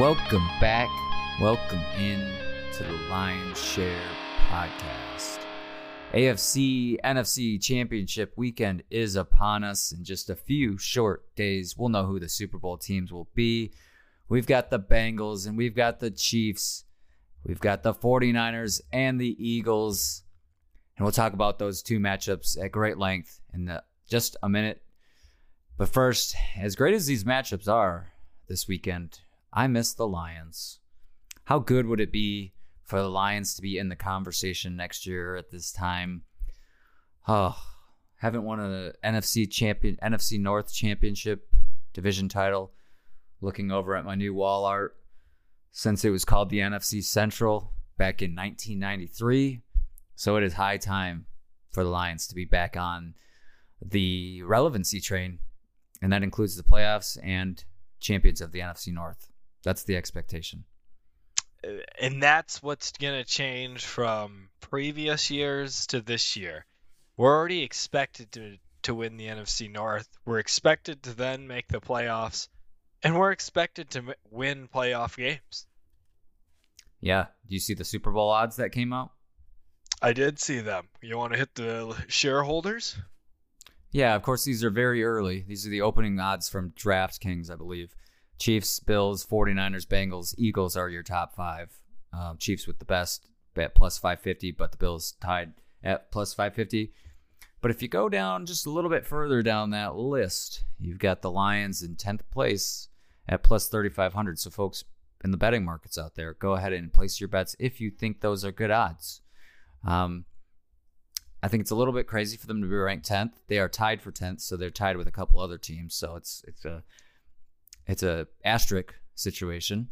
Welcome back. Welcome in to the Lion's Share Podcast. AFC-NFC Championship weekend is upon us. In just a few short days, we'll know who the Super Bowl teams will be. We've got the Bengals and we've got the Chiefs. We've got the 49ers and the Eagles. And we'll talk about those two matchups at great length in just a minute. But first, as great as these matchups are this weekend, I miss the Lions. How good would it be for the Lions to be in the conversation next year at this time? Oh, haven't won an NFC North championship division title. Looking over at my new wall art since it was called the NFC Central back in 1993. So it is high time for the Lions to be back on the relevancy train, and that includes the playoffs and champions of the NFC North. That's the expectation. And that's what's going to change from previous years to this year. We're already expected to win the NFC North. We're expected to then make the playoffs. And we're expected to win playoff games. Yeah. Do you see the Super Bowl odds that came out? I did see them. You want to hit the shareholders? Yeah, of course, these are very early. These are the opening odds from DraftKings, I believe. Chiefs, Bills, 49ers, Bengals, Eagles are your top five. Chiefs with the best at plus 550, but the Bills tied at plus 550. But if you go down just a little bit further down that list, you've got the Lions in 10th place at plus 3,500. So folks in the betting markets out there, go ahead and place your bets if you think those are good odds. I think it's a little bit crazy for them to be ranked 10th. They are tied for 10th, so they're tied with a couple other teams. So it's a asterisk situation,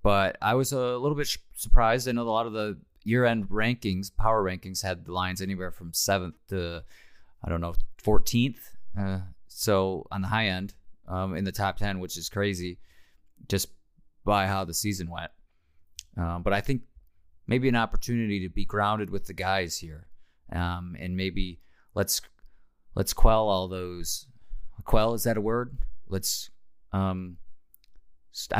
but I was a little bit surprised. I know a lot of the year-end rankings, power rankings, had the Lions anywhere from 7th to, 14th. So on the high end, in the top 10, which is crazy just by how the season went. But I think maybe an opportunity to be grounded with the guys here, and maybe let's quell all those. Quell, is that a word? Let's. I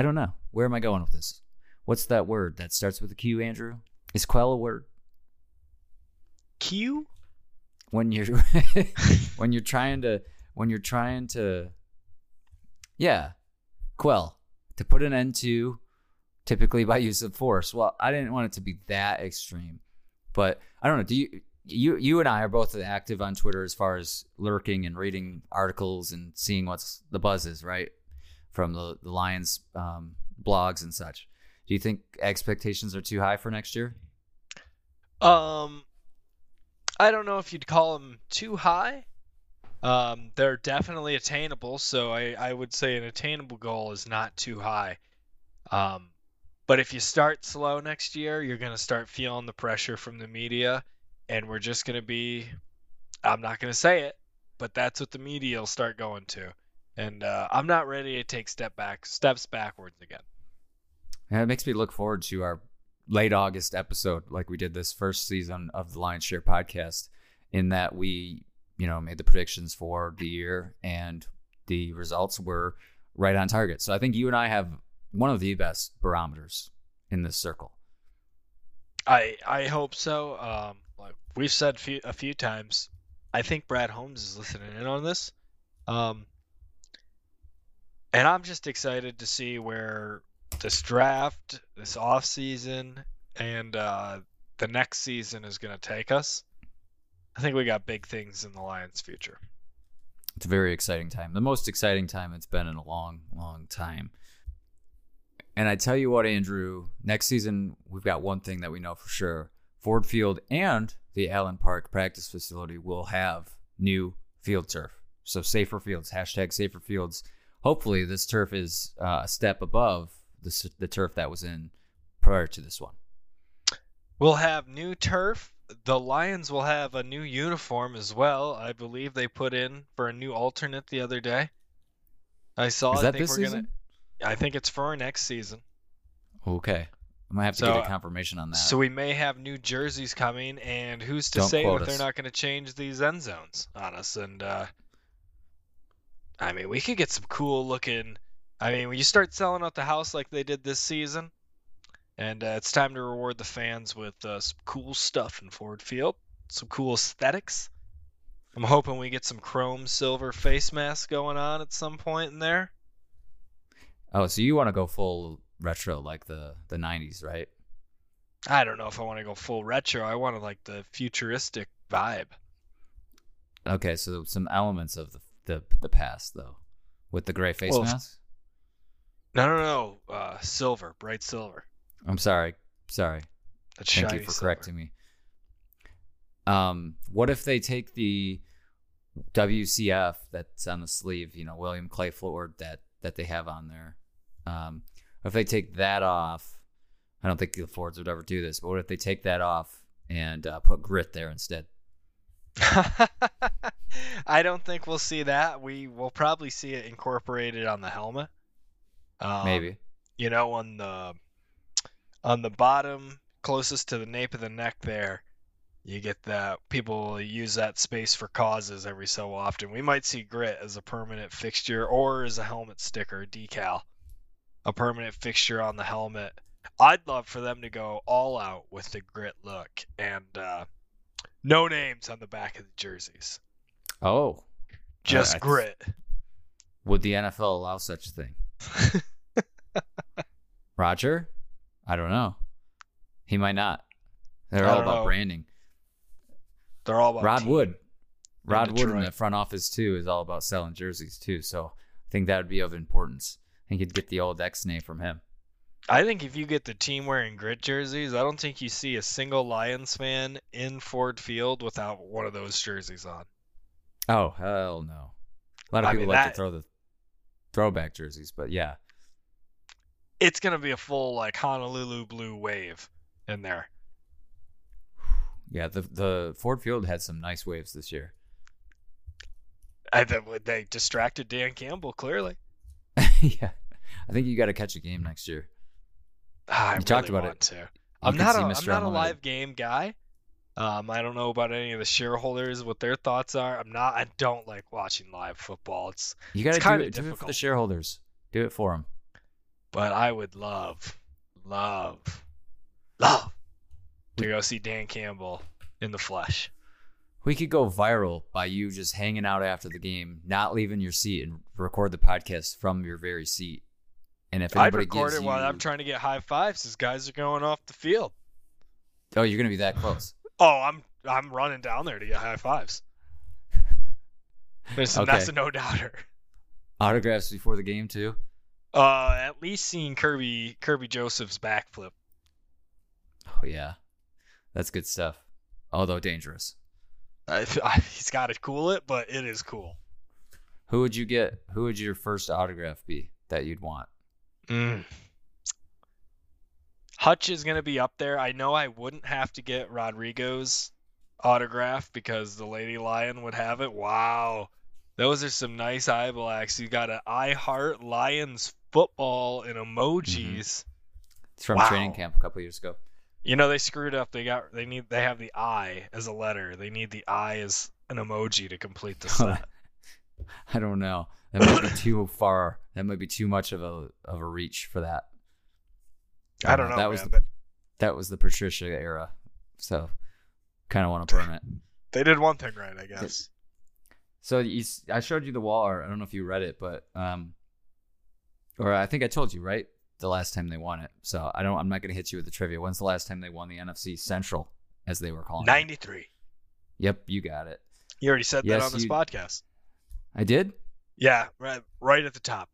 don't know. Where am I going with this? What's that word that starts with a Q, Andrew? Is quell a word? Q? When you're trying to quell, to put an end to, typically by use of force. Well, I didn't want it to be that extreme, but I don't know. Do you and I are both active on Twitter as far as lurking and reading articles and seeing what's the buzz is, right? From the Lions blogs and such. Do you think expectations are too high for next year? I don't know if you'd call them too high. They're definitely attainable, so I would say an attainable goal is not too high. But if you start slow next year, you're going to start feeling the pressure from the media, and we're just going to be, I'm not going to say it, but that's what the media will start going to. And I'm not ready to take steps backwards again. Yeah, it makes me look forward to our late August episode, like we did this first season of the Lion's Share Podcast, in that we, made the predictions for the year and the results were right on target. So I think you and I have one of the best barometers in this circle. I hope so. Like we've said a few times, I think Brad Holmes is listening in on this. And I'm just excited to see where this draft, this offseason, and the next season is going to take us. I think we got big things in the Lions' future. It's a very exciting time. The most exciting time it's been in a long, long time. And I tell you what, Andrew, next season we've got one thing that we know for sure. Ford Field and the Allen Park practice facility will have new field turf. So safer fields, #safer fields. Hopefully, this turf is a step above the turf that was in prior to this one. We'll have new turf. The Lions will have a new uniform as well. I believe they put in for a new alternate the other day. I saw. Is that this season? I think it's for next season. Okay. I might have to get a confirmation on that. So we may have new jerseys coming, and who's to say that they're not going to change these end zones on us? And... we could get some cool looking I mean, when you start selling out the house like they did this season, and it's time to reward the fans with some cool stuff in Ford Field, some cool aesthetics. I'm hoping we get some chrome silver face masks going on at some point in there. Oh, so you want to go full retro like the 90s, right? I don't know if I want to go full retro. I wanted like the futuristic vibe. Okay, so some elements of the past though, with the gray face mask. No. Silver, bright silver. I'm sorry. That's shiny. Thank you for correcting me. What if they take the WCF that's on the sleeve? You know, William Clay Ford that they have on there. If they take that off, I don't think the Fords would ever do this, but what if they take that off and put grit there instead? I don't think we'll see that. We will probably see it incorporated on the helmet. Maybe. You know, on the bottom closest to the nape of the neck there, you get that. People will use that space for causes every so often. We might see grit as a permanent fixture or as a helmet sticker decal, a permanent fixture on the helmet. I'd love for them to go all out with the grit look and no names on the back of the jerseys. Oh. Just grit. Would the NFL allow such a thing? Roger? I don't know. He might not. They're all about branding. They're all about Rod Wood in the front office, too, is all about selling jerseys, too. So I think that would be of importance. I think you'd get the old X name from him. I think if you get the team wearing grit jerseys, I don't think you see a single Lions fan in Ford Field without one of those jerseys on. Oh, hell no. A lot of people like to throw the throwback jerseys, but yeah. It's going to be a full like Honolulu blue wave in there. Yeah, the Ford Field had some nice waves this year. They distracted Dan Campbell, clearly. Yeah. I think you got to catch a game next year. I talked about it too. I'm not a live game guy. I don't know about any of the shareholders, what their thoughts are. I don't like watching live football. You got to do it for the shareholders. Do it for them. But I would love to go see Dan Campbell in the flesh. We could go viral by you just hanging out after the game, not leaving your seat, and record the podcast from your very seat. And if anybody gives you... while I'm trying to get high fives as guys are going off the field. Oh, you're going to be that close. Oh, I'm running down there to get high fives. That's a no-doubter. Autographs before the game, too? At least seeing Kirby Joseph's backflip. Oh, yeah. That's good stuff. Although dangerous. He's got to cool it, but it is cool. Who would you get? Who would your first autograph be that you'd want? Hutch is going to be up there. I know I wouldn't have to get Rodrigo's autograph because the Lady Lion would have it. Wow. Those are some nice eye blacks. You got an I Heart Lions football and emojis. Mm-hmm. It's from training camp a couple years ago. You know, they screwed up. They have the I as a letter. They need the I as an emoji to complete the set. I don't know. That might be too far. That might be too much of a reach for that. I don't know. That was the Patricia era, so kind of want to burn it. They did one thing right, I guess. So I showed you the wall art. I don't know if you read it, but or I think I told you right the last time they won it. So I'm not going to hit you with the trivia. When's the last time they won the NFC Central, as they were calling it? 93. Yep, you got it. You already said that on this podcast. I did? Yeah, right at the top.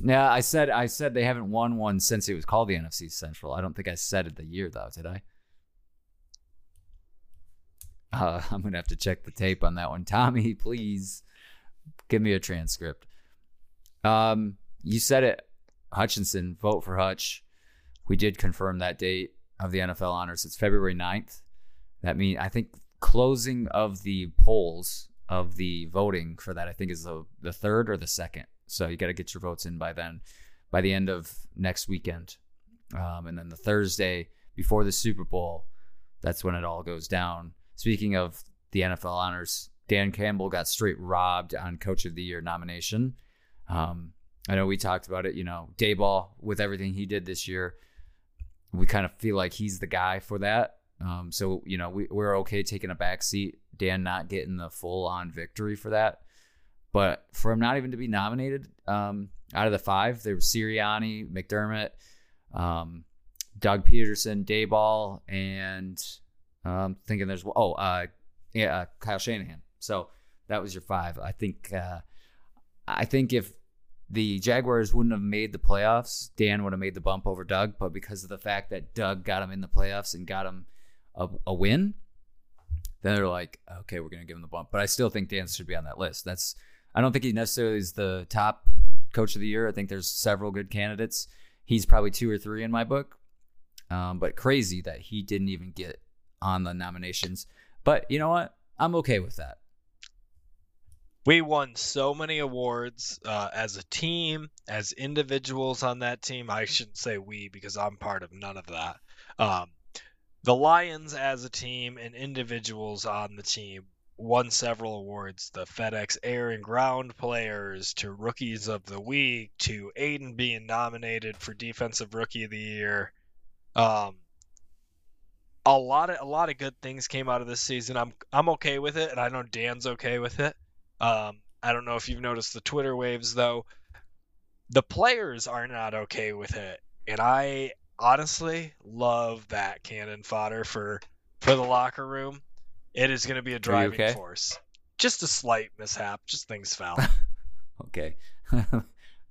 Now, I said they haven't won one since it was called the NFC Central. I don't think I said it the year, though, did I? I'm going to have to check the tape on that one. Tommy, please give me a transcript. You said it, Hutchinson, vote for Hutch. We did confirm that date of the NFL honors. It's February 9th. That means, I think, closing of the polls of the voting for that, I think, is the third or the second. So you got to get your votes in by then, by the end of next weekend. And then the Thursday before the Super Bowl, that's when it all goes down. Speaking of the NFL honors, Dan Campbell got straight robbed on Coach of the Year nomination. I know we talked about it, you know, Daboll, with everything he did this year, we kind of feel like he's the guy for that. So, you know, we're okay taking a back seat, Dan not getting the full-on victory for that. But for him not even to be nominated out of the five, there was Sirianni, McDermott, Doug Peterson, Daboll, and thinking there's Kyle Shanahan. So that was your five. I think if the Jaguars wouldn't have made the playoffs, Dan would have made the bump over Doug, but because of the fact that Doug got him in the playoffs and got him a win, then they're like, okay, we're going to give him the bump. But I still think Dan should be on that list. I don't think he necessarily is the top coach of the year. I think there's several good candidates. He's probably two or three in my book. But crazy that he didn't even get on the nominations. But you know what? I'm okay with that. We won so many awards as a team, as individuals on that team. I shouldn't say we because I'm part of none of that. The Lions as a team and individuals on the team won several awards. The FedEx Air and Ground players to Rookies of the Week to Aiden being nominated for Defensive Rookie of the Year. A lot of good things came out of this season. I'm okay with it, and I know Dan's okay with it. I don't know if you've noticed the Twitter waves, though. The players are not okay with it, and I honestly love that cannon fodder for the locker room. It is going to be a driving force. Just a slight mishap, just things foul. Okay.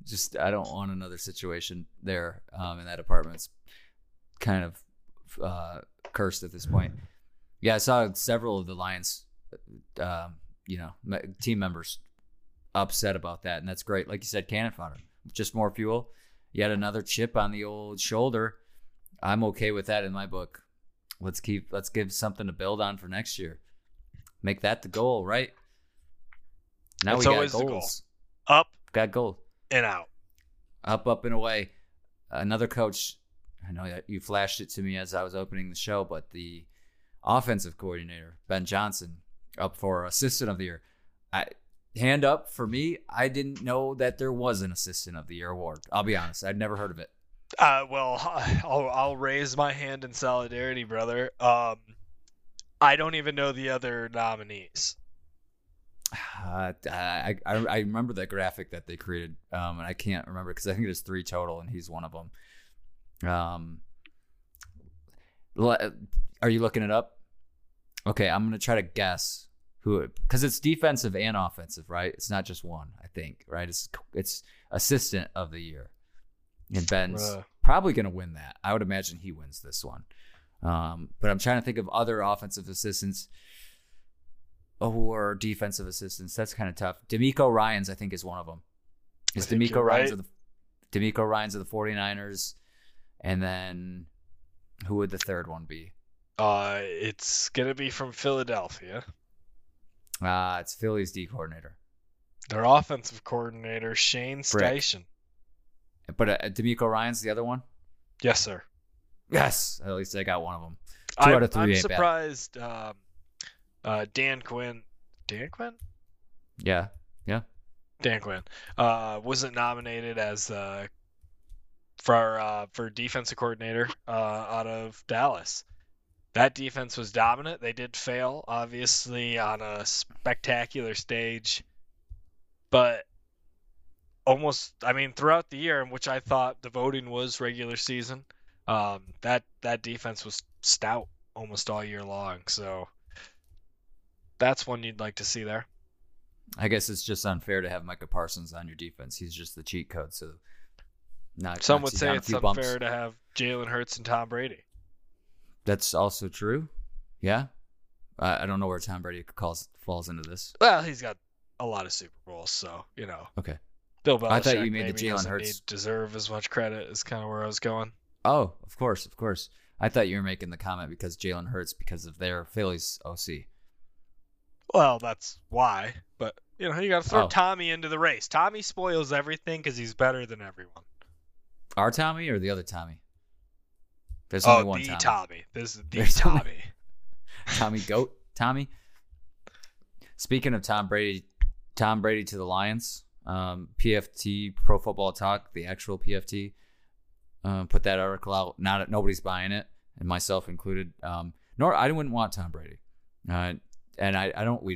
Just I don't want another situation there in that apartment. It's kind of cursed at this point. Yeah, I saw several of the Lions team members upset about that, and that's great. Like you said, cannon fodder, just more fuel, yet another chip on the old shoulder. I'm okay with that in my book. Let's give something to build on for next year. Make that the goal, right? Now it's we got goals. The goal. Up, got goal and out. Up and away. Another coach. I know that you flashed it to me as I was opening the show, but the offensive coordinator, Ben Johnson, up for assistant of the year. Hand up for me. I didn't know that there was an assistant of the year award. I'll be honest. I'd never heard of it. Well, I'll raise my hand in solidarity, brother. I don't even know the other nominees. I remember that graphic that they created, and I can't remember because I think there's three total, and he's one of them. Are you looking it up? Okay, I'm gonna try to guess who, because it's defensive and offensive, right? It's not just one, I think, right? It's assistant of the year, and Ben's probably gonna win that. I would imagine he wins this one, but I'm trying to think of other offensive assistants or defensive assistants. That's kind of tough. D'Amico Ryans, I think, is one of them. Is D'Amico Ryans of D'Amico Ryans of the 49ers? And then who would the third one be? It's going to be from Philadelphia. It's Philly's D coordinator. Their offensive coordinator, Shane Steichen. But D'Amico Ryans, the other one? Yes, sir. Yes. At least I got one of them. Two out of three. I'm surprised. Dan Quinn. Dan Quinn? Yeah. Dan Quinn wasn't nominated as for defensive coordinator out of Dallas. That defense was dominant. They did fail, obviously, on a spectacular stage. But throughout the year, in which I thought the voting was regular season, that defense was stout almost all year long. So that's one you'd like to see there. I guess it's just unfair to have Micah Parsons on your defense. He's just the cheat code, so... Some would say it's unfair to have Jalen Hurts and Tom Brady. That's also true. Yeah. I don't know where Tom Brady falls into this. Well, he's got a lot of Super Bowls, so, you know. Okay. Bill Belichick, I thought you made the Jalen Hurts deserve as much credit is kind of where I was going. Oh, of course. I thought you were making the comment because Jalen Hurts because of their Phillies OC. Well, that's why, but... You know, you got to throw Tommy into the race. Tommy spoils everything because he's better than everyone. Our Tommy or the other Tommy? There's only one Tommy. This is Tommy. Tommy Goat Tommy. Speaking of Tom Brady to the Lions, PFT, Pro Football Talk, the actual PFT, put that article out. Nobody's buying it, and myself included. Nor I wouldn't want Tom Brady, and we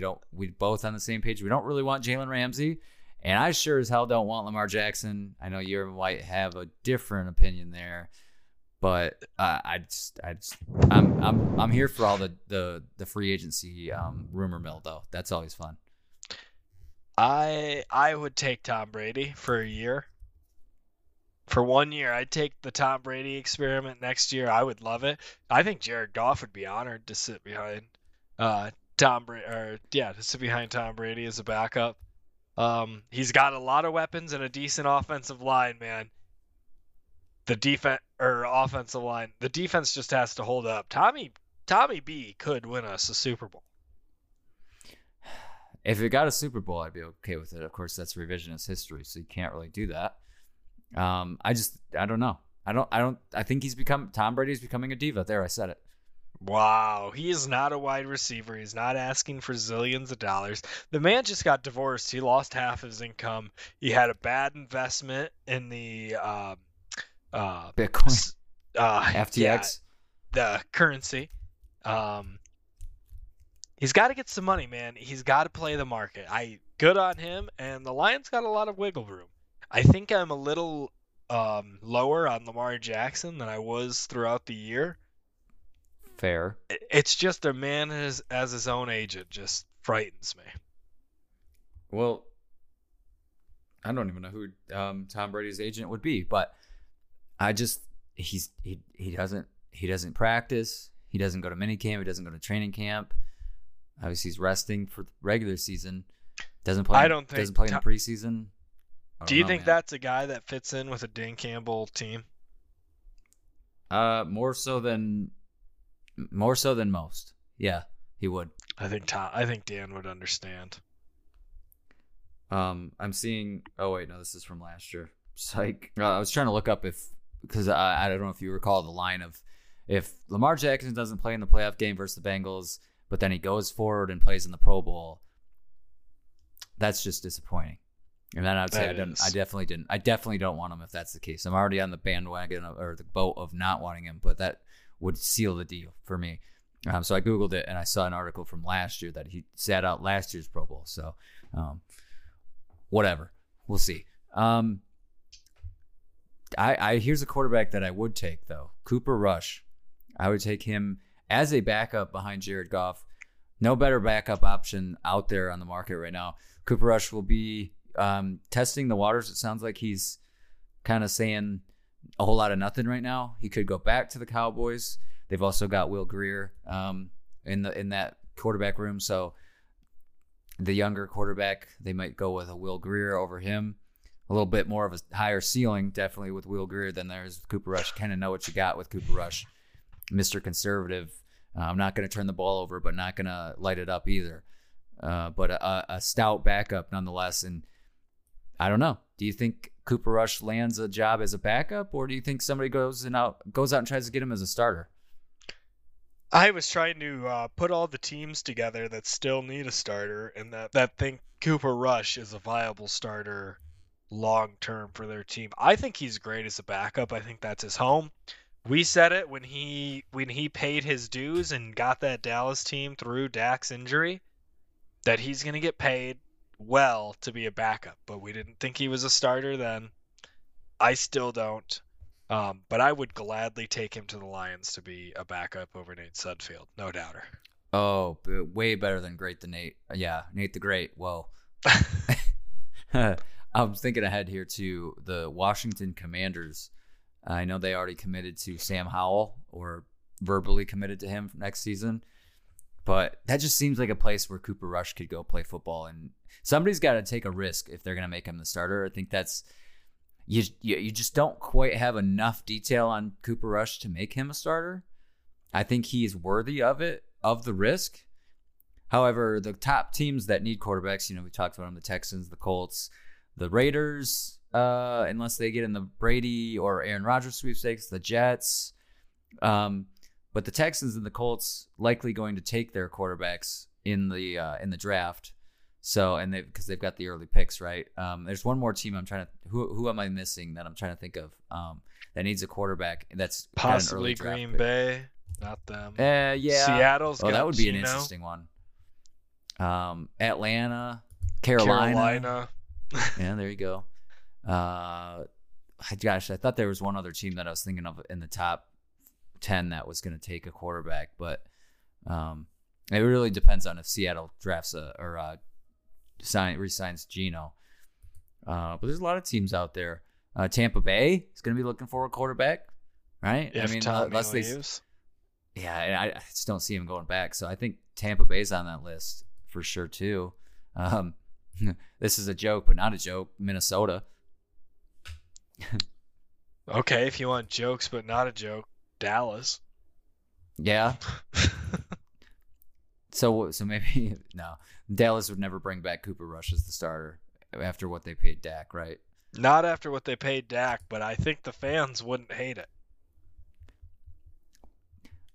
both on the same page. We don't really want Jalen Ramsey, and I sure as hell don't want Lamar Jackson. I know you might have a different opinion there, but I'm here for all the free agency rumor mill though. That's always fun. I would take Tom Brady for a year. For 1 year, I'd take the Tom Brady experiment. Next year, I would love it. I think Jared Goff would be honored to sit behind Tom Brady as a backup. He's got a lot of weapons and a decent offensive line, man. The defense just has to hold up. Tommy B could win us a Super Bowl. If it got a Super Bowl, I'd be okay with it. Of course, that's revisionist history, so you can't really do that. I don't know. I think Tom Brady's becoming a diva. There, I said it. Wow. He is not a wide receiver. He's not asking for zillions of dollars. The man just got divorced. He lost half his income. He had a bad investment in the, Bitcoin, FTX, the currency. He's got to get some money, man. He's got to play the market. Good on him. And the Lions got a lot of wiggle room. I think I'm a little lower on Lamar Jackson than I was throughout the year. Fair. It's just a man as his own agent just frightens me. Well, I don't even know who Tom Brady's agent would be, but I just he doesn't practice. He doesn't go to minicamp. He doesn't go to training camp. Obviously, he's resting for the regular season. Doesn't play in the preseason. Do you think that's a guy that fits in with a Dan Campbell team? More so than most. Yeah, he would. I think Dan would understand. I'm seeing. Oh wait, no, this is from last year. Psych. I was trying to look up because I don't know if you recall the line of if Lamar Jackson doesn't play in the playoff game versus the Bengals, but then he goes forward and plays in the Pro Bowl. That's just disappointing. And then I'd say I definitely don't want him if that's the case. I'm already on the bandwagon or the boat of not wanting him, but that would seal the deal for me. So I Googled it and I saw an article from last year that he sat out last year's Pro Bowl. So whatever, we'll see. Here's a quarterback that I would take though, Cooper Rush. I would take him as a backup behind Jared Goff. No better backup option out there on the market right now. Cooper Rush will be testing the waters. It sounds like he's kind of saying a whole lot of nothing right now. He could go back to the Cowboys. They've also got Will Grier in that quarterback room. So the younger quarterback, they might go with a Will Grier over him. A little bit more of a higher ceiling, definitely with Will Grier than there is with Cooper Rush. Kind of know what you got with Cooper Rush, Mr. Conservative. I'm not going to turn the ball over, but not going to light it up either. But a stout backup nonetheless. And I don't know. Do you think Cooper Rush lands a job as a backup, or do you think somebody goes out and tries to get him as a starter? I was trying to put all the teams together that still need a starter and that think Cooper Rush is a viable starter long term for their team. I think he's great as a backup. I think that's his home. We said it when he paid his dues and got that Dallas team through Dak's injury that he's going to get paid well to be a backup, but we didn't think he was a starter then. I still don't, but I would gladly take him to the Lions to be a backup over Nate Sudfield, no doubter. Oh, way better than great than Nate. Yeah, Nate the Great. Whoa. I'm thinking ahead here to the Washington Commanders. I know they already committed to Sam Howell or verbally committed to him next season. But that just seems like a place where Cooper Rush could go play football, and somebody's got to take a risk if they're going to make him the starter. I think that's you just don't quite have enough detail on Cooper Rush to make him a starter. I think he is worthy of it, of the risk. However, the top teams that need quarterbacks, we talked about them, the Texans, the Colts, the Raiders, unless they get in the Brady or Aaron Rodgers sweepstakes, the Jets, but the Texans and the Colts likely going to take their quarterbacks in the draft. So, and they, because they've got the early picks, right? There's one more team I'm trying to, who am I missing that I'm trying to think of that needs a quarterback that's possibly got an early Green Bay, not them. Yeah, Seattle's. Oh, that would be an interesting one. Atlanta, Carolina. Yeah, there you go. Gosh, I thought there was one other team that I was thinking of in the top 10 that was going to take a quarterback, but it really depends on if Seattle drafts re-signs Geno. But there's a lot of teams out there. Tampa Bay is going to be looking for a quarterback, right? If I mean, unless they, I just don't see him going back. So I think Tampa Bay's on that list for sure too. This is a joke, but not a joke. Minnesota. Okay, if you want jokes, but not a joke, Dallas. Yeah. So maybe no. Dallas would never bring back Cooper Rush as the starter after what they paid Dak, right? Not after what they paid Dak, but I think the fans wouldn't hate it.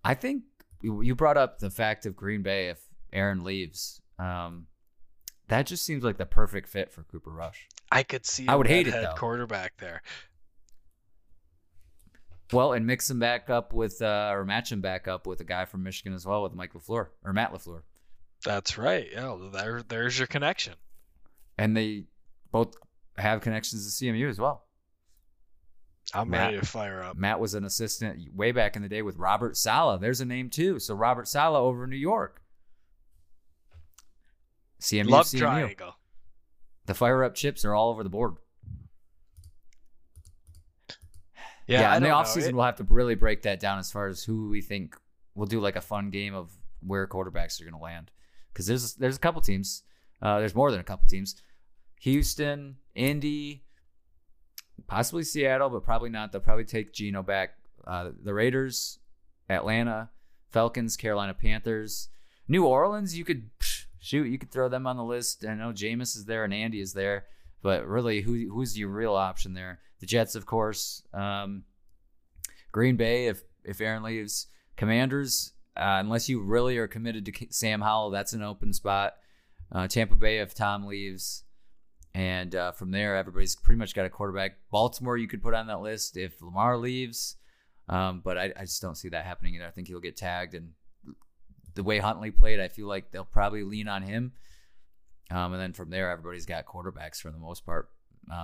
I think you brought up the fact of Green Bay if Aaron leaves. That just seems like the perfect fit for Cooper Rush. I could see I would hate it though. Quarterback there. Well, and mix him back up with, or match him back up with a guy from Michigan as well, with Mike LaFleur or Matt LaFleur. That's right. Yeah, there's your connection. And they both have connections to CMU as well. I'm ready to fire up. Matt was an assistant way back in the day with Robert Saleh. There's a name too. So Robert Saleh over in New York. CMU, love CMU. Triangle. The fire up chips are all over the board. Yeah, and the offseason we'll have to really break that down as far as who we think. We'll do like a fun game of where quarterbacks are going to land, because there's a couple teams. There's more than a couple teams. Houston, Indy, possibly Seattle, but probably not. They'll probably take Geno back. The Raiders, Atlanta, Falcons, Carolina Panthers, New Orleans. You could throw them on the list. I know Jameis is there and Andy is there, but really, who's your real option there? The Jets, of course. Green Bay, if Aaron leaves. Commanders, unless you really are committed to Sam Howell, that's an open spot. Tampa Bay, if Tom leaves. And from there, everybody's pretty much got a quarterback. Baltimore, you could put on that list if Lamar leaves. But I just don't see that happening either. I think he'll get tagged. And the way Huntley played, I feel like they'll probably lean on him. And then from there, everybody's got quarterbacks for the most part.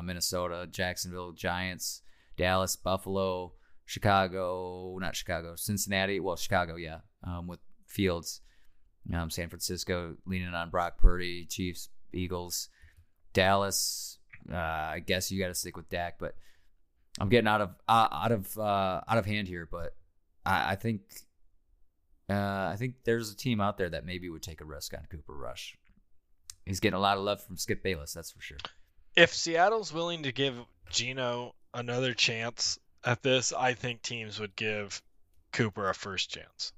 Minnesota, Jacksonville, Giants, Dallas, Buffalo, Cincinnati. Well, Chicago, yeah, with Fields. San Francisco leaning on Brock Purdy, Chiefs, Eagles, Dallas. I guess you got to stick with Dak, but I'm getting out of hand here. But I think there's a team out there that maybe would take a risk on Cooper Rush. He's getting a lot of love from Skip Bayless, that's for sure. If Seattle's willing to give Geno another chance at this, I think teams would give Cooper a first chance.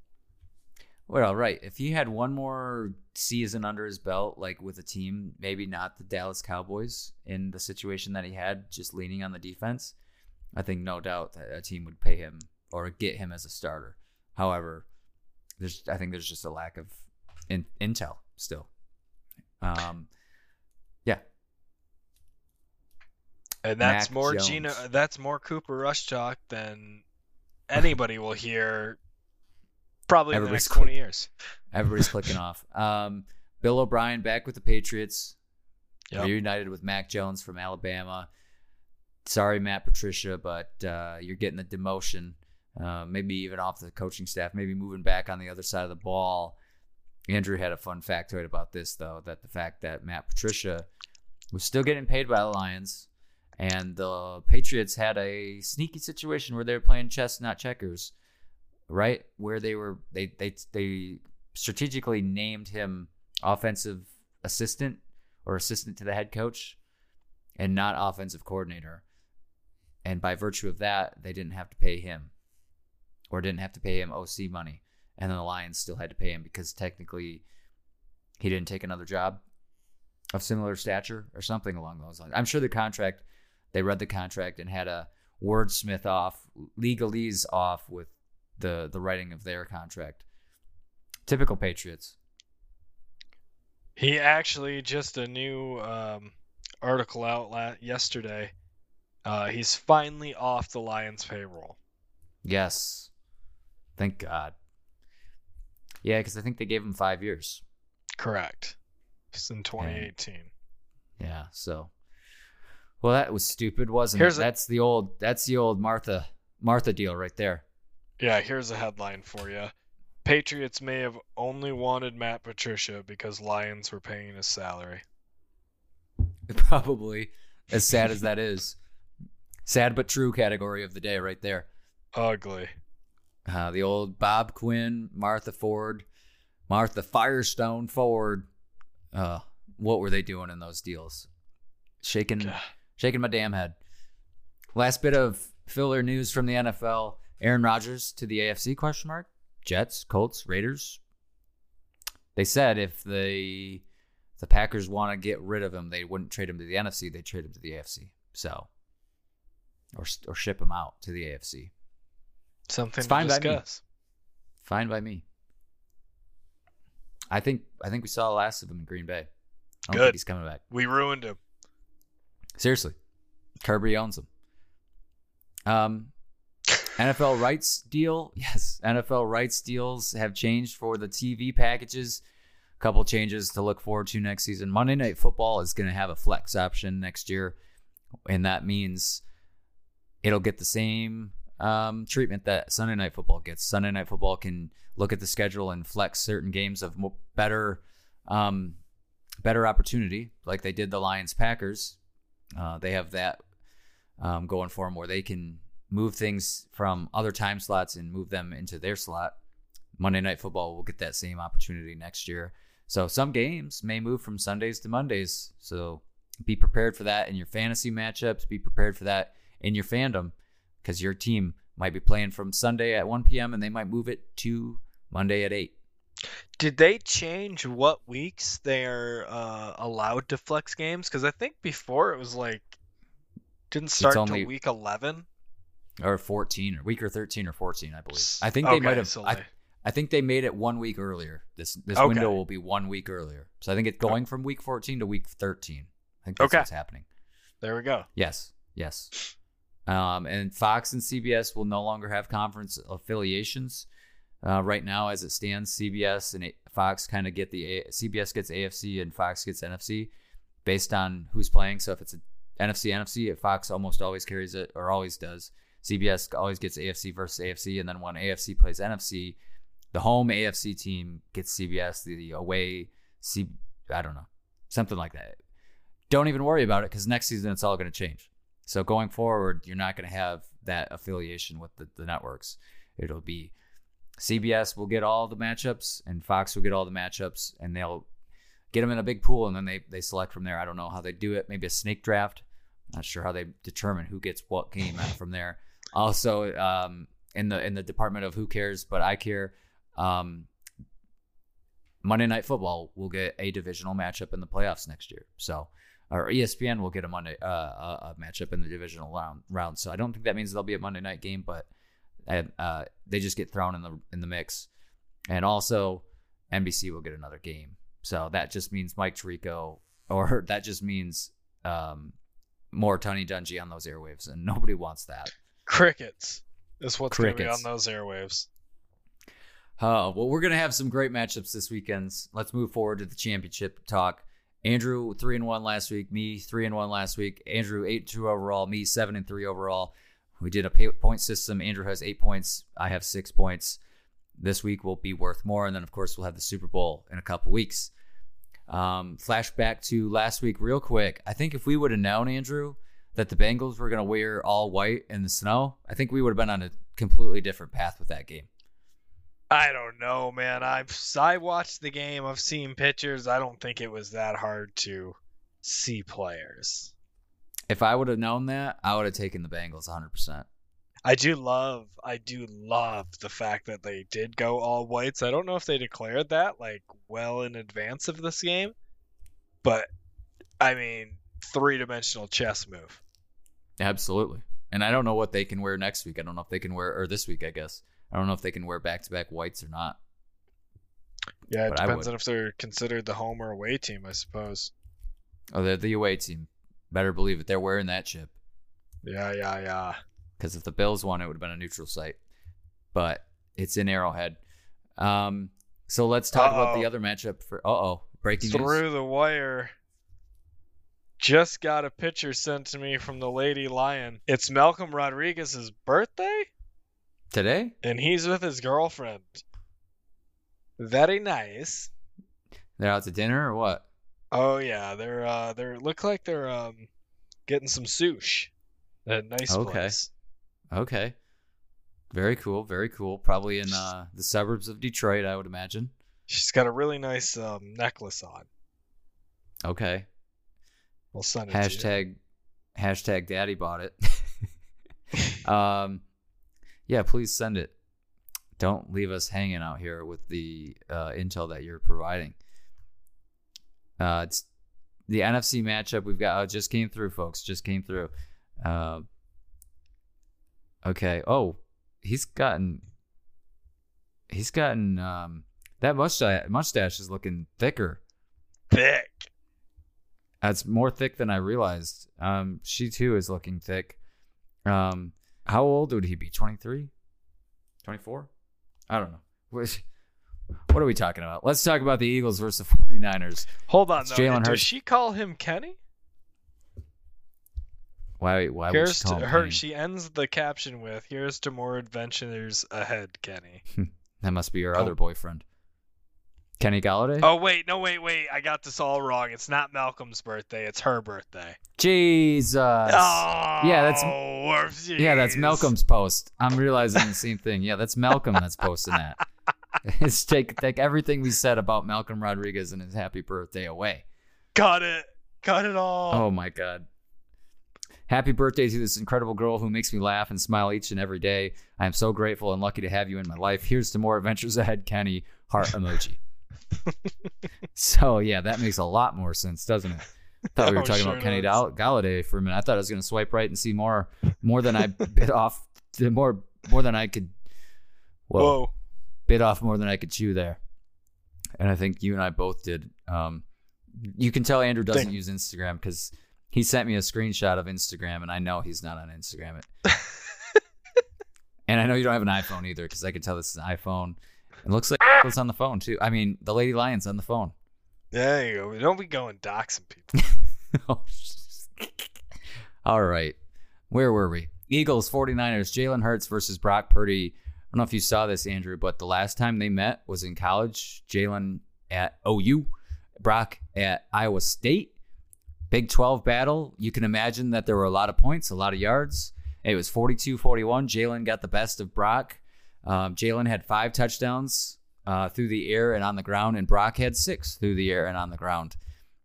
Well, right. If he had one more season under his belt, like with a team, maybe not the Dallas Cowboys, in the situation that he had, just leaning on the defense, I think no doubt that a team would pay him or get him as a starter. However, I think there's just a lack of intel still. Yeah. And that's Mac more Jones. Geno. That's more Cooper Rush talk than anybody will hear. Probably in the next 20 years. Everybody's clicking off. Bill O'Brien back with the Patriots. Yep. Reunited with Mac Jones from Alabama. Sorry, Matt Patricia, but you're getting the demotion. Maybe even off the coaching staff. Maybe moving back on the other side of the ball. Andrew had a fun factoid about this, though, that the fact that Matt Patricia was still getting paid by the Lions, and the Patriots had a sneaky situation where they were playing chess, not checkers, right? Where they strategically named him offensive assistant or assistant to the head coach and not offensive coordinator. And by virtue of that, they didn't have to pay him or didn't have to pay him OC money. And then the Lions still had to pay him because technically he didn't take another job of similar stature or something along those lines. I'm sure the contract, they read the contract and had a wordsmith off, legalese off with the writing of their contract. Typical Patriots. He actually just a new article out yesterday. He's finally off the Lions payroll. Yes. Thank God. Yeah, because I think they gave him 5 years. Correct. It's in 2018. Yeah, so. Well, that was stupid, wasn't it? That's the old Martha deal right there. Yeah, here's a headline for you. Patriots may have only wanted Matt Patricia because Lions were paying his salary. Probably, as sad as that is. Sad but true category of the day right there. Ugly. The old Bob Quinn, Martha Firestone Ford. What were they doing in those deals? Shaking my damn head. Last bit of filler news from the NFL. Aaron Rodgers to the AFC ? Jets, Colts, Raiders. They said if the Packers want to get rid of him, they wouldn't trade him to the NFC. They'd trade him to the AFC. So, or ship him out to the AFC. Something to discuss. Fine by me. I think we saw the last of him in Green Bay. I don't think he's coming back. We ruined him. Seriously, Kirby owns him. NFL rights deal. Yes, NFL rights deals have changed for the TV packages. A couple changes to look forward to next season. Monday Night Football is going to have a flex option next year, and that means it'll get the same treatment that Sunday Night Football gets. Sunday Night Football can look at the schedule and flex certain games of better opportunity, like they did the Lions-Packers. They have that going for them where they can move things from other time slots and move them into their slot. Monday Night Football will get that same opportunity next year. So some games may move from Sundays to Mondays. So be prepared for that in your fantasy matchups. Be prepared for that in your fandom because your team might be playing from Sunday at 1 p.m. and they might move it to Monday at 8. Did they change what weeks they're allowed to flex games? Because I think before it was like didn't start until week 11. Or 14, or week or 13 or 14, I believe. I think they might have. So I think they made it 1 week earlier. This window will be 1 week earlier. So I think it's going from week 14 to week 13. I think that's what's happening. There we go. Yes. And Fox and CBS will no longer have conference affiliations. Right now, as it stands, CBS and Fox kind of get CBS gets AFC and Fox gets NFC based on who's playing. So if it's an NFC, Fox almost always carries it or always does. CBS always gets AFC versus AFC, and then when AFC plays NFC, the home AFC team gets CBS, the away I don't know, something like that. Don't even worry about it because next season it's all going to change. So going forward, you're not going to have that affiliation with the networks. It'll be CBS will get all the matchups, and Fox will get all the matchups, and they'll get them in a big pool, and then they select from there. I don't know how they do it. Maybe a snake draft. Not sure how they determine who gets what game from there. Also, in the department of who cares, but I care, Monday Night Football will get a divisional matchup in the playoffs next year. So, or ESPN will get a Monday a matchup in the divisional round. So I don't think that means there'll be a Monday night game, but they just get thrown in the mix. And also, NBC will get another game. So that just means Mike Tirico, or that just means more Tony Dungy on those airwaves, and nobody wants that. Crickets is what's going to be on those airwaves. Well, we're going to have some great matchups this weekend. Let's move forward to the championship talk. Andrew 3-1 last week, me 3-1 last week. Andrew 8-2 overall, me 7-3 overall. We did a point system. Andrew has 8 points. I have 6 points. This week will be worth more, and then of course we'll have the Super Bowl in a couple weeks. Flashback to last week real quick. I think if we would have known, Andrew, that the Bengals were going to wear all white in the snow, I think we would have been on a completely different path with that game. I don't know, man. I watched the game. I've seen pictures. I don't think it was that hard to see players. If I would have known that, I would have taken the Bengals 100%. I do love the fact that they did go all whites. I don't know if they declared that like well in advance of this game, but I mean, three-dimensional chess move. Absolutely. And I don't know what they can wear next week. I don't know if they can wear, or this week, I guess. I don't know if they can wear back-to-back whites or not. Yeah, it depends on if they're considered the home or away team, I suppose. Oh, they're the away team. Better believe it. They're wearing that chip. Yeah. Because if the Bills won, it would have been a neutral site. But it's in Arrowhead. So let's talk about the other matchup for breaking news. Through the wire. Just got a picture sent to me from the Lady Lion. It's Malcolm Rodriguez's birthday today, and he's with his girlfriend. Very nice. They're out to dinner or what? Oh yeah, they're look like they're getting some sushi. That nice place. Okay. Very cool. Probably in the suburbs of Detroit, I would imagine. She's got a really nice necklace on. Okay. We'll send it to you. Hashtag daddy bought it. Yeah, please send it. Don't leave us hanging out here with the intel that you're providing. It's the NFC matchup we've got. Just came through, folks. Okay. Oh, he's gotten. That mustache is looking thicker. Thick. That's more thick than I realized. She too is looking thick. How old would he be? 23? 24? I don't know. What are we talking about? Let's talk about the Eagles versus the 49ers. Hold on, though. Jalen Hurts. Does she call him Kenny? Why would she call him Kenny? She ends the caption with, "Here's to more adventures ahead, Kenny." That must be her other boyfriend. Kenny Galladay? Oh, wait. No, wait. I got this all wrong. It's not Malcolm's birthday. It's her birthday. Jesus. Oh, that's Malcolm's post. I'm realizing the same thing. Yeah, that's Malcolm that's posting that. It's take everything we said about Malcolm Rodriguez and his happy birthday away. Got it all. Oh, my God. Happy birthday to this incredible girl who makes me laugh and smile each and every day. I am so grateful and lucky to have you in my life. Here's to more adventures ahead, Kenny. Heart emoji. So yeah, that makes a lot more sense, doesn't it? I thought we were talking about Kenny Galladay for a minute. I thought I was going to swipe right and see more than I bit off, more than I could. Whoa. Bit off more than I could chew there, and I think you and I both did. You can tell Andrew doesn't use Instagram because he sent me a screenshot of Instagram, and I know he's not on Instagram. And I know you don't have an iPhone either because I could tell this is an iPhone. It looks like it's on the phone, too. I mean, the Lady Lion's on the phone. There you go. Don't be going doxing people. All right. Where were we? Eagles, 49ers, Jalen Hurts versus Brock Purdy. I don't know if you saw this, Andrew, but the last time they met was in college. Jalen at OU, Brock at Iowa State. Big 12 battle. You can imagine that there were a lot of points, a lot of yards. It was 42-41. Jalen got the best of Brock. Jalen had 5 touchdowns through the air and on the ground, and Brock had 6 through the air and on the ground.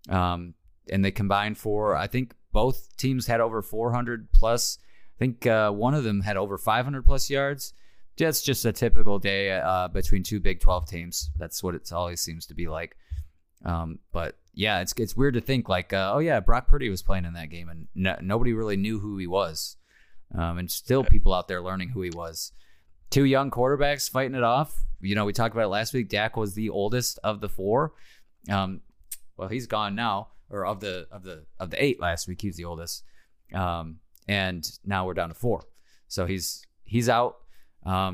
And they combined for, I think both teams had over 400 plus. I think one of them had over 500 plus yards. That's just a typical day between two Big 12 teams. That's what it always seems to be like. But yeah, it's weird to think like, Brock Purdy was playing in that game and nobody really knew who he was. And still people out there learning who he was. Two young quarterbacks fighting it off. You know, we talked about it last week. Dak was the oldest of the 4. Well, he's gone now, or of the 8 last week, he's the oldest. And now we're down to 4. So he's out.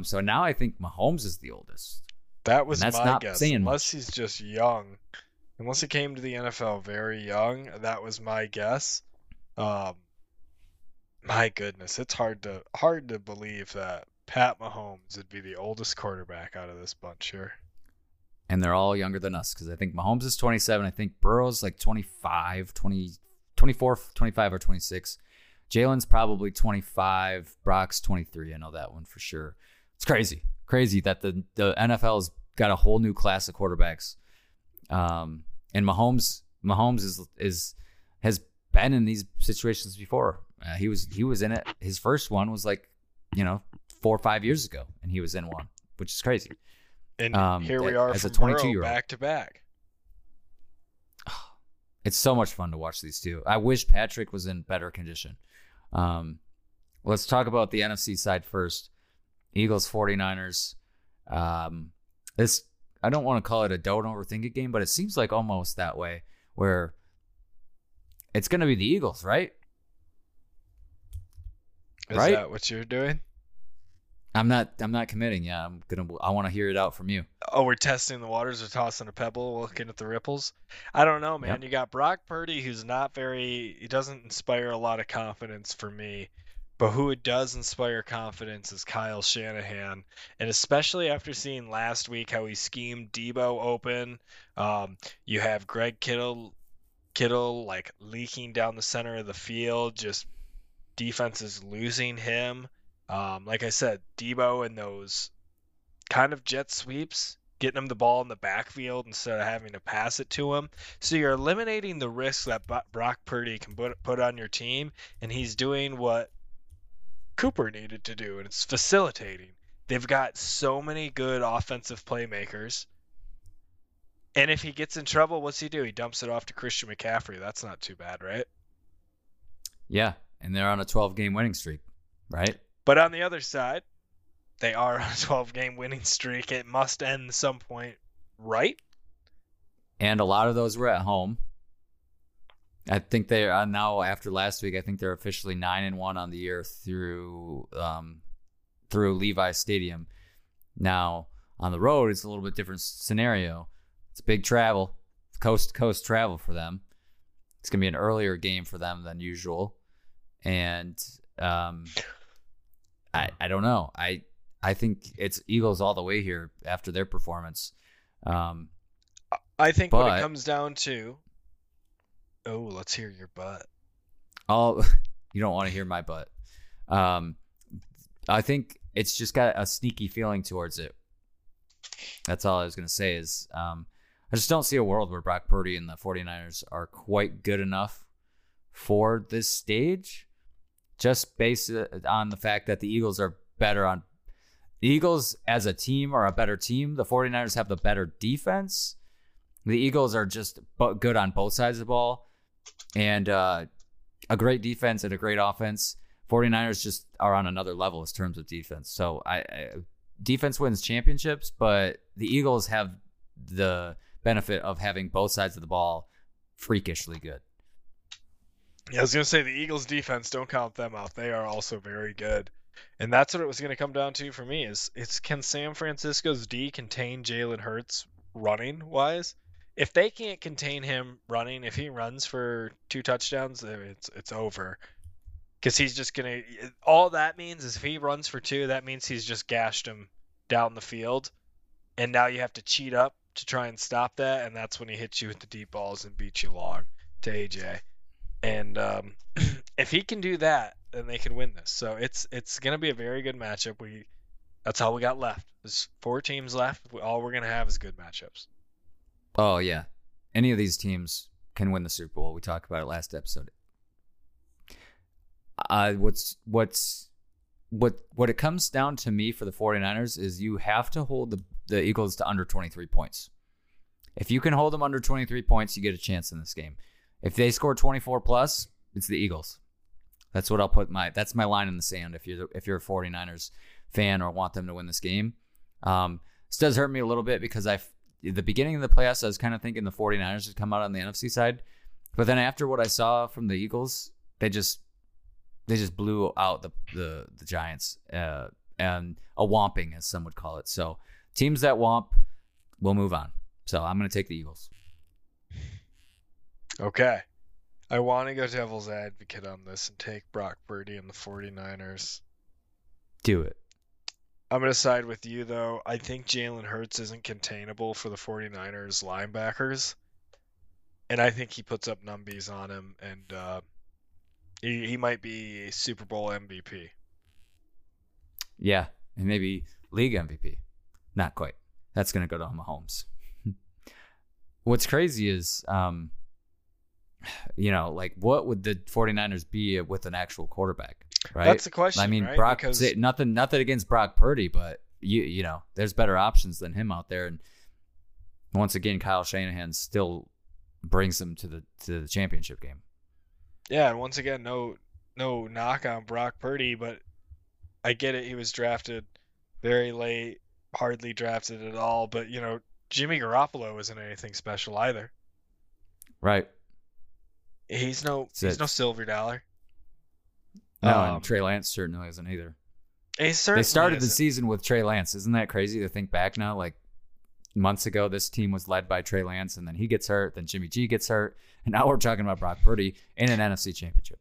So now I think Mahomes is the oldest. That was my guess. Unless he's just young. Unless he came to the NFL very young, that was my guess. My goodness, it's hard to believe that Pat Mahomes would be the oldest quarterback out of this bunch here. And they're all younger than us because I think Mahomes is 27. I think Burrow's like 25, 20, 24, 25, or 26. Jalen's probably 25. Brock's 23. I know that one for sure. It's crazy. Crazy that the NFL's got a whole new class of quarterbacks. And Mahomes has been in these situations before. He was in it. His first one was like, 4 or 5 years ago, and he was in one, which is crazy. And here we are as a 22-year-old back to back. It's so much fun to watch these two. I wish Patrick was in better condition. Let's talk about the NFC side first. Eagles, 49ers. This I don't want to call it a don't overthink it game, but it seems like almost that way where it's going to be the Eagles, right? Is that what you're doing? I'm not committing. Yeah, I want to hear it out from you. Oh, we're testing the waters, or tossing a pebble, looking at the ripples. I don't know, man. Yep. You got Brock Purdy, who's not very. He doesn't inspire a lot of confidence for me. But who it does inspire confidence is Kyle Shanahan, and especially after seeing last week how he schemed Debo open. You have Greg Kittle like leaking down the center of the field, just defenses losing him. Like I said, Debo and those kind of jet sweeps, getting him the ball in the backfield instead of having to pass it to him. So you're eliminating the risk that Brock Purdy can put on your team, and he's doing what Cooper needed to do, and it's facilitating. They've got so many good offensive playmakers. And if he gets in trouble, what's he do? He dumps it off to Christian McCaffrey. That's not too bad, right? Yeah, and they're on a 12-game winning streak, right? But on the other side, they are on a 12-game winning streak. It must end at some point, right? And a lot of those were at home. I think they are now, after last week, I think they're officially 9-1 on the year through Levi's Stadium. Now, on the road, it's a little bit different scenario. It's big travel, coast-to-coast travel for them. It's going to be an earlier game for them than usual. And I don't know. I think it's Eagles all the way here after their performance. I think when it comes down to... Oh, let's hear your butt. Oh, you don't want to hear my butt. I think it's just got a sneaky feeling towards it. That's all I was going to say is I just don't see a world where Brock Purdy and the 49ers are quite good enough for this stage, just based on the fact that the Eagles are better on... The Eagles as a team are a better team. The 49ers have the better defense. The Eagles are just good on both sides of the ball. And a great defense and a great offense. 49ers just are on another level in terms of defense. So defense wins championships, but the Eagles have the benefit of having both sides of the ball freakishly good. Yeah, I was going to say the Eagles defense, don't count them out. They are also very good. And that's what it was going to come down to for me is it's can San Francisco's D contain Jalen Hurts running wise? If they can't contain him running, if he runs for 2 touchdowns, it's over. Because he's just going to... All that means is if he runs for 2, that means he's just gashed him down the field. And now you have to cheat up to try and stop that. And that's when he hits you with the deep balls and beats you long to AJ. And if he can do that, then they can win this. So it's going to be a very good matchup. That's all we got left. There's 4 teams left. All we're going to have is good matchups. Oh, yeah. Any of these teams can win the Super Bowl. We talked about it last episode. What it comes down to me for the 49ers is you have to hold the Eagles to under 23 points. If you can hold them under 23 points, you get a chance in this game. If they score 24 plus, it's the Eagles. That's what I'll put that's my line in the sand. If you're a 49ers fan or want them to win this game, this does hurt me a little bit because at the beginning of the playoffs, I was kind of thinking the 49ers would come out on the NFC side, but then after what I saw from the Eagles, they just blew out the Giants and a whomping, as some would call it. So teams that whomp will move on. So I'm going to take the Eagles. Okay. I want to go devil's advocate on this and take Brock Purdy and the 49ers. Do it. I'm going to side with you, though. I think Jalen Hurts isn't containable for the 49ers linebackers. And I think he puts up numbies on him, and he might be a Super Bowl MVP. Yeah, and maybe league MVP. Not quite. That's going to go to Mahomes. What's crazy is... what would the 49ers be with an actual quarterback, right? That's the question. I mean, right? Brock, because... nothing against Brock Purdy, but you know, there's better options than him out there. And once again, Kyle Shanahan still brings them to the championship game. Yeah, and once again, no knock on Brock Purdy, but I get it. He was drafted very late, hardly drafted at all. But Jimmy Garoppolo isn't anything special either. Right. He's no silver dollar. No, and Trey Lance certainly isn't either. They started the season with Trey Lance. Isn't that crazy to think back now? Like months ago, this team was led by Trey Lance, and then he gets hurt, then Jimmy G gets hurt, and now we're talking about Brock Purdy in an NFC championship.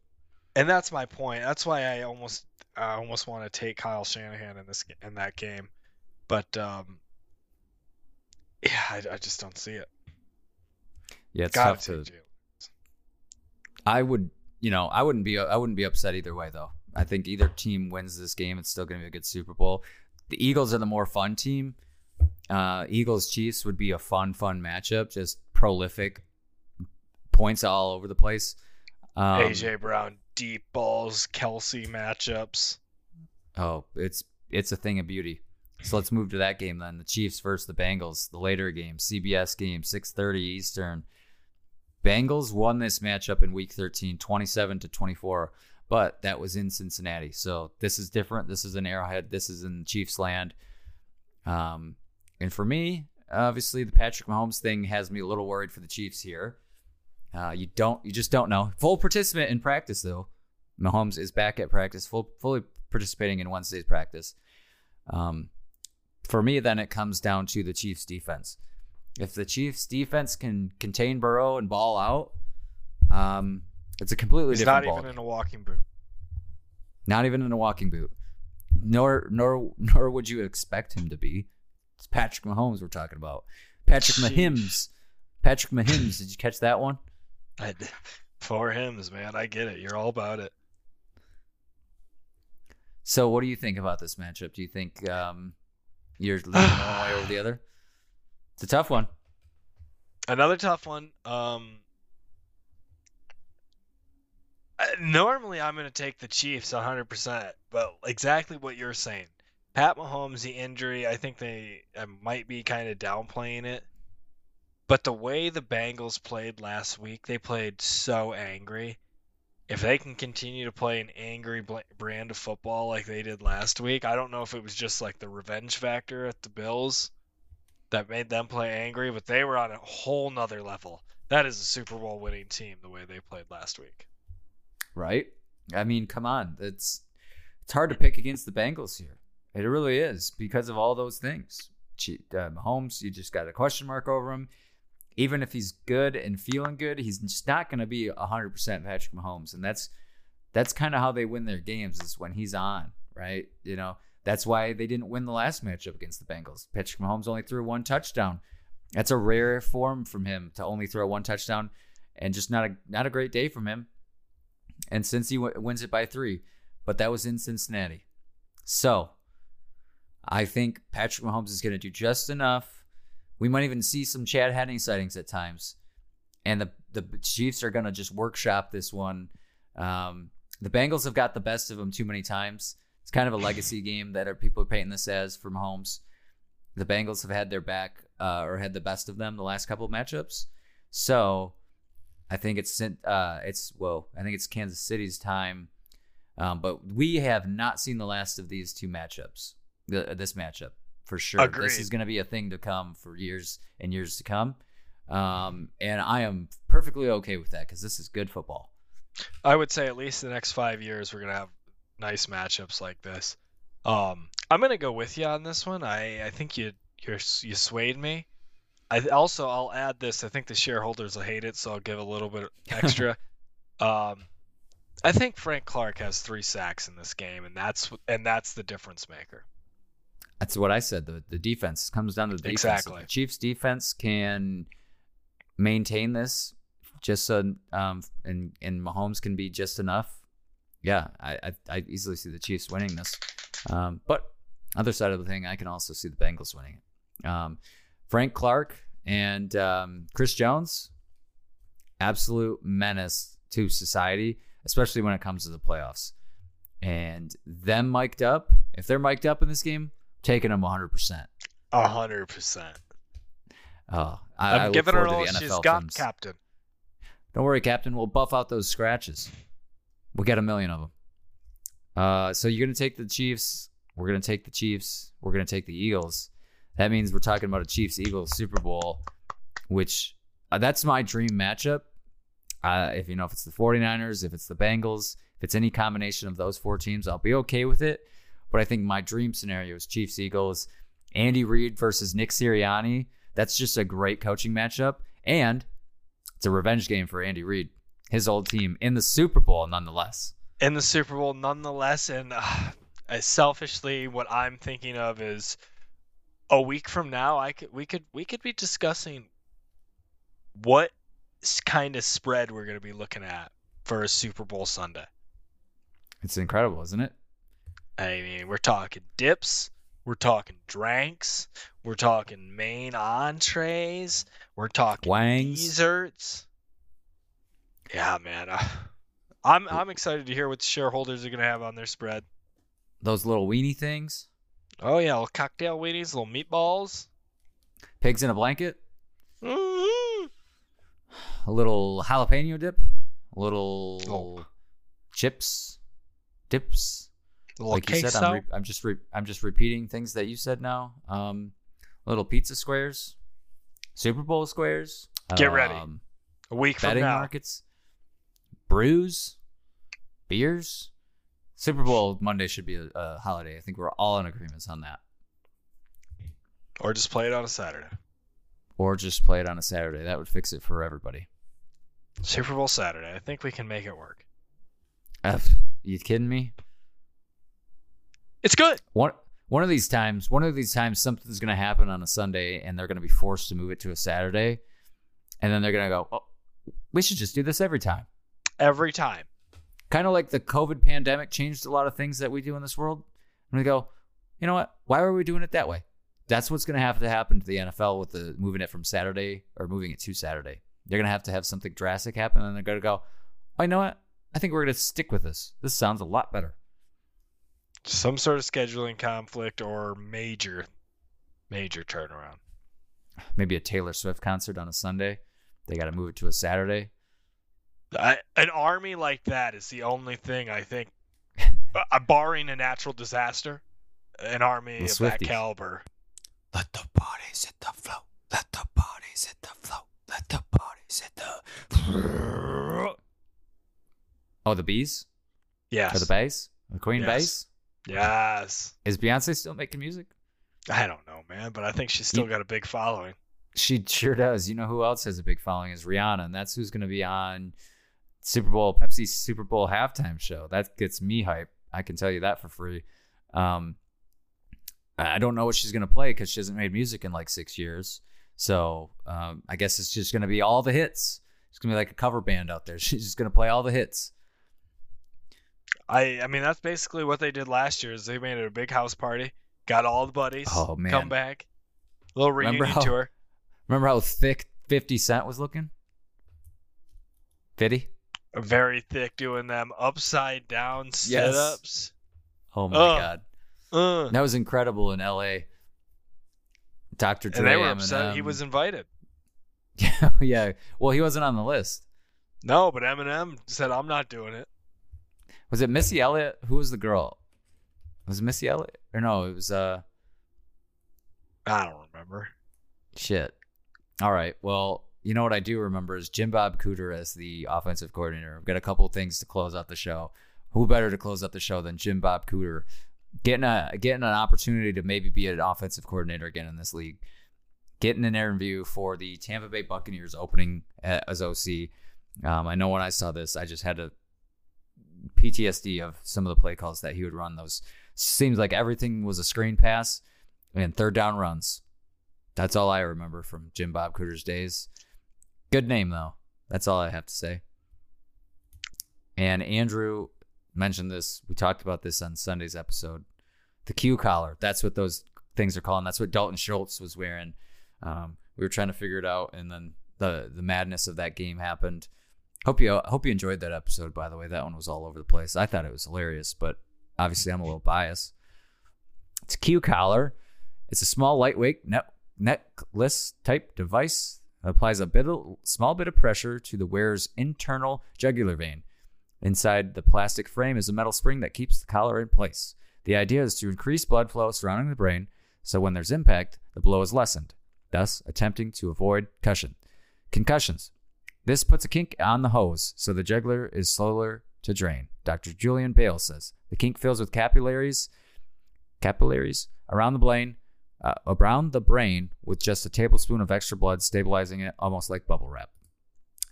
And that's my point. That's why I almost want to take Kyle Shanahan in that game, but I just don't see it. Yeah, it's tough to. I wouldn't be upset either way though. I think either team wins this game, it's still going to be a good Super Bowl. The Eagles are the more fun team. Eagles-Chiefs would be a fun matchup. Just prolific points all over the place. AJ Brown, deep balls, Kelsey matchups. Oh, it's a thing of beauty. So let's move to that game then. The Chiefs versus the Bengals. The later game, CBS game, 6:30 Eastern. Bengals won this matchup in Week 13, 27-24, but that was in Cincinnati. So this is different. This is in Arrowhead. This is in Chiefs land. And for me, obviously, the Patrick Mahomes thing has me a little worried for the Chiefs here. You just don't know. Full participant in practice, though. Mahomes is back at practice, fully participating in Wednesday's practice. For me, then, it comes down to the Chiefs' defense. If the Chiefs' defense can contain Burrow and ball out, it's a completely different ball. It's not even in a walking boot. Not even in a walking boot. Nor would you expect him to be. It's Patrick Mahomes we're talking about. Patrick Mahomes. Did you catch that one? I did. Four hymns, man. I get it. You're all about it. So what do you think about this matchup? Do you think you're leaning one way over the other? It's a tough one. Another tough one. Normally, I'm going to take the Chiefs 100%, but exactly what you're saying. Pat Mahomes, the injury, I think they might be kind of downplaying it. But the way the Bengals played last week, they played so angry. If they can continue to play an angry brand of football like they did last week, I don't know if it was just like the revenge factor at the Bills that made them play angry, but they were on a whole nother level. That is a Super Bowl winning team, the way they played last week. Right? I mean, come on. It's hard to pick against the Bengals here. It really is because of all those things. Mahomes, you just got a question mark over him. Even if he's good and feeling good, he's just not going to be 100% Patrick Mahomes. And that's kind of how they win their games is when he's on, right? You know, that's why they didn't win the last matchup against the Bengals. Patrick Mahomes only threw one touchdown. That's a rare form from him to only throw one touchdown and just not a great day from him. And since he wins it by 3, but that was in Cincinnati. So I think Patrick Mahomes is going to do just enough. We might even see some Chad Henning sightings at times. And the Chiefs are going to just workshop this one. The Bengals have got the best of them too many times. It's kind of a legacy game that people are painting this as for Mahomes. The Bengals have had their back or had the best of them the last couple of matchups. So I think it's Kansas City's time. But we have not seen the last of these two matchups. This matchup for sure. Agreed. This is going to be a thing to come for years and years to come. And I am perfectly okay with that because this is good football. I would say at least the next 5 years, we're going to have nice matchups like this. I'm going to go with you on this one. I think you swayed me. I'll add this. I think the shareholders will hate it. So I'll give a little bit extra. I think Frank Clark has 3 sacks in this game and that's the difference maker. That's what I said. The defense comes down to the defense. Exactly. The Chiefs defense can maintain this just so, and Mahomes can be just enough. Yeah, I easily see the Chiefs winning this. But other side of the thing, I can also see the Bengals winning it. Frank Clark and Chris Jones, absolute menace to society, especially when it comes to the playoffs. And them mic'd up, if they're mic'd up in this game, taking them 100%. 100%. Oh, I'm giving her all she's got, films. Captain. Don't worry, Captain. We'll buff out those scratches. We'll get a million of them. So you're going to take the Chiefs. We're going to take the Eagles. That means we're talking about a Chiefs-Eagles Super Bowl, which that's my dream matchup. If you know, if it's the 49ers, if it's the Bengals, if it's any combination of those four teams, I'll be okay with it. But I think my dream scenario is Chiefs-Eagles, Andy Reid versus Nick Sirianni. That's just a great coaching matchup. And it's a revenge game for Andy Reid, his old team, in the Super Bowl nonetheless. In the Super Bowl nonetheless. And selfishly, what I'm thinking of is a week from now, we could be discussing what kind of spread we're going to be looking at for a Super Bowl Sunday. It's incredible, isn't it? I mean, we're talking dips. We're talking drinks. We're talking main entrees. We're talking Wangs. Desserts. Yeah, man. I'm excited to hear what the shareholders are going to have on their spread. Those little weenie things? Oh, yeah. Little cocktail weenies, little meatballs. Pigs in a blanket. Mm-hmm. A little jalapeno dip. A little chips. Dips. Like you said, I'm just repeating things that you said now. Little pizza squares, Super Bowl squares. Get ready. A week from now. Betting markets, brews, beers. Super Bowl Monday should be a holiday. I think we're all in agreement on that. Or just play it on a Saturday. That would fix it for everybody. Super Bowl Saturday. I think we can make it work. You kidding me? It's good. One of these times, something's going to happen on a Sunday, and they're going to be forced to move it to a Saturday, and then they're going to go, oh, we should just do this every time. Every time. Kind of like the COVID pandemic changed a lot of things that we do in this world. And we go, you know what? Why were we doing it that way? That's what's going to have to happen to the NFL with the moving it to Saturday. They're going to have something drastic happen, and they're going to go, oh, you know what? I think we're going to stick with this. This sounds a lot better. Some sort of scheduling conflict or major turnaround. Maybe a Taylor Swift concert on a Sunday. They got to move it to a Saturday. An army like that is the only thing I think, barring a natural disaster, an army of that caliber. Let the bodies hit the flow. Let the bodies hit the flow. Let the bodies hit the... Oh, the bees? Yes. Or the bass? The Queen bass? Yes. Is Beyonce still making music? I don't know, man, but I think she's still got a big following. She sure does. You know who else has a big following is Rihanna, and that's who's going to be on Pepsi's Super Bowl halftime show. That gets me hyped. I can tell you that for free. I don't know what she's going to play because she hasn't made music in like 6 years. So I guess it's just going to be all the hits. It's going to be like a cover band out there. She's just going to play all the hits. I mean, that's basically what they did last year is they made it a big house party, got all the buddies, come back, little reunion tour. Remember how thick 50 Cent was looking? 50? Very thick, doing them upside down sit-ups. Oh, my God. That was incredible in L.A. Dr. Dre. And they were upset he was invited. Yeah. Well, he wasn't on the list. No, but Eminem said, I'm not doing it. Was it Missy Elliott? Who was the girl? Was it Missy Elliott? Or no, it was... I don't remember. Shit. All right. Well, you know what I do remember is Jim Bob Cooter as the offensive coordinator. We've got a couple of things to close out the show. Who better to close out the show than Jim Bob Cooter? Getting an opportunity to maybe be an offensive coordinator again in this league. Getting an interview for the Tampa Bay Buccaneers opening as OC. I know when I saw this, I just had to... PTSD of some of the play calls that he would run. Those seems like everything was a screen pass and third down runs. That's all I remember from Jim Bob Cooter's days. Good name though. That's all I have to say. And Andrew mentioned this. We talked about this on Sunday's episode. The Q collar. That's what those things are calling. That's what Dalton Schultz was wearing. We were trying to figure it out, and then the madness of that game happened. Hope you enjoyed that episode, by the way. That one was all over the place. I thought it was hilarious, but obviously I'm a little biased. It's a Q collar. It's a small, lightweight, necklace-type device that applies a small bit of pressure to the wearer's internal jugular vein. Inside the plastic frame is a metal spring that keeps the collar in place. The idea is to increase blood flow surrounding the brain, so when there's impact, the blow is lessened, thus attempting to avoid concussions. This puts a kink on the hose, so the jugular is slower to drain. Dr. Julian Bale says the kink fills with capillaries around the brain with just a tablespoon of extra blood, stabilizing it almost like bubble wrap.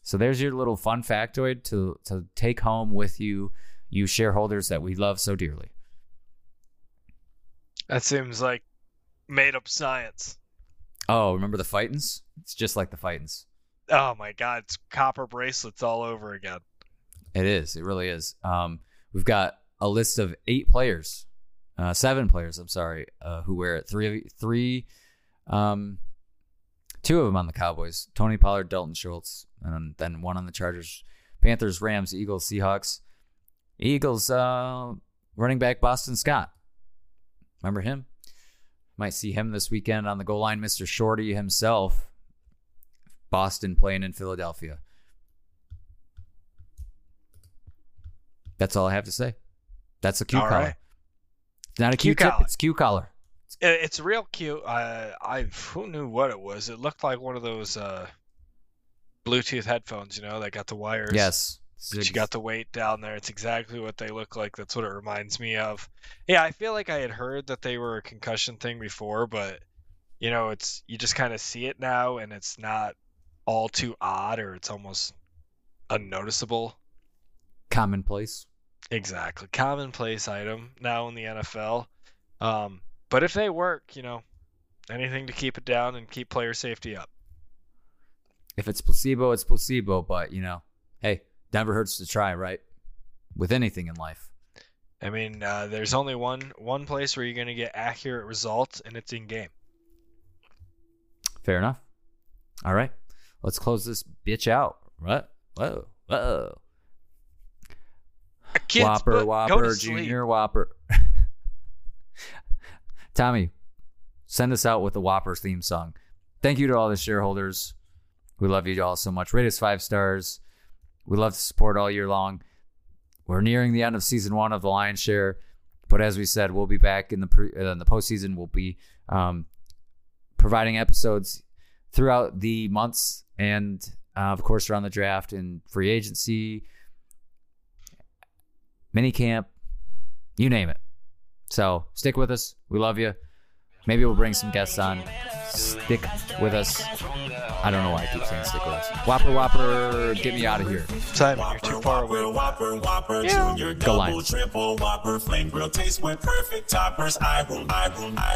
So there's your little fun factoid to take home with you, you shareholders that we love so dearly. That seems like made-up science. Oh, remember the Fightins? It's just like the Fightins. Oh, my God. It's copper bracelets all over again. It is. It really is. We've got a list of seven players, who wear it. Two of them on the Cowboys, Tony Pollard, Dalton Schultz, and then one on the Chargers, Panthers, Rams, Eagles, Seahawks. Eagles, running back Boston Scott. Remember him? Might see him this weekend on the goal line. Mr. Shorty himself. Boston playing in Philadelphia. That's all I have to say. That's a Q collar. Right. It's not a Q tip. It's Q collar. It's real cute. Who knew what it was? It looked like one of those Bluetooth headphones, that got the wires. Yes. But you got the weight down there. It's exactly what they look like. That's what it reminds me of. Yeah, I feel like I had heard that they were a concussion thing before, but it's you just kind of see it now, and it's not all too odd, or it's almost unnoticeable. Commonplace. Exactly. Commonplace item now in the NFL. But if they work, anything to keep it down and keep player safety up. If it's placebo, it's placebo. But, hey, never hurts to try, right? With anything in life. I mean, there's only one place where you're going to get accurate results, and it's in game. Fair enough. All right. Let's close this bitch out. Right? Whoa. Whopper, Junior Whopper. Tommy, send us out with the Whopper theme song. Thank you to all the shareholders. We love you all so much. Rate us 5 stars. We love to support all year long. We're nearing the end of season 1 of the Lion's Share, but as we said, we'll be back in the postseason. We'll be providing episodes throughout the months, and of course around the draft and free agency, minicamp, you name it. So stick with us. We love you. Maybe we'll bring some guests on. Stick with us. I don't know why I keep saying stick with us. Whopper, get me out of here. Simon, you're too far away. Whopper, yeah. Junior, double, triple, Whopper, flame grill taste with perfect toppers. I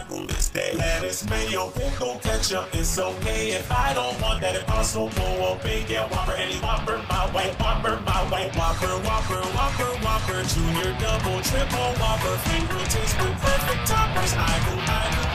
rule this day. Lettuce, mayo, pickle, ketchup. It's okay if I don't want that. It also go up, big, yeah, Whopper, any Whopper, my way. Whopper, Junior, double, triple, Whopper, flame grill taste with perfect toppers. I rule.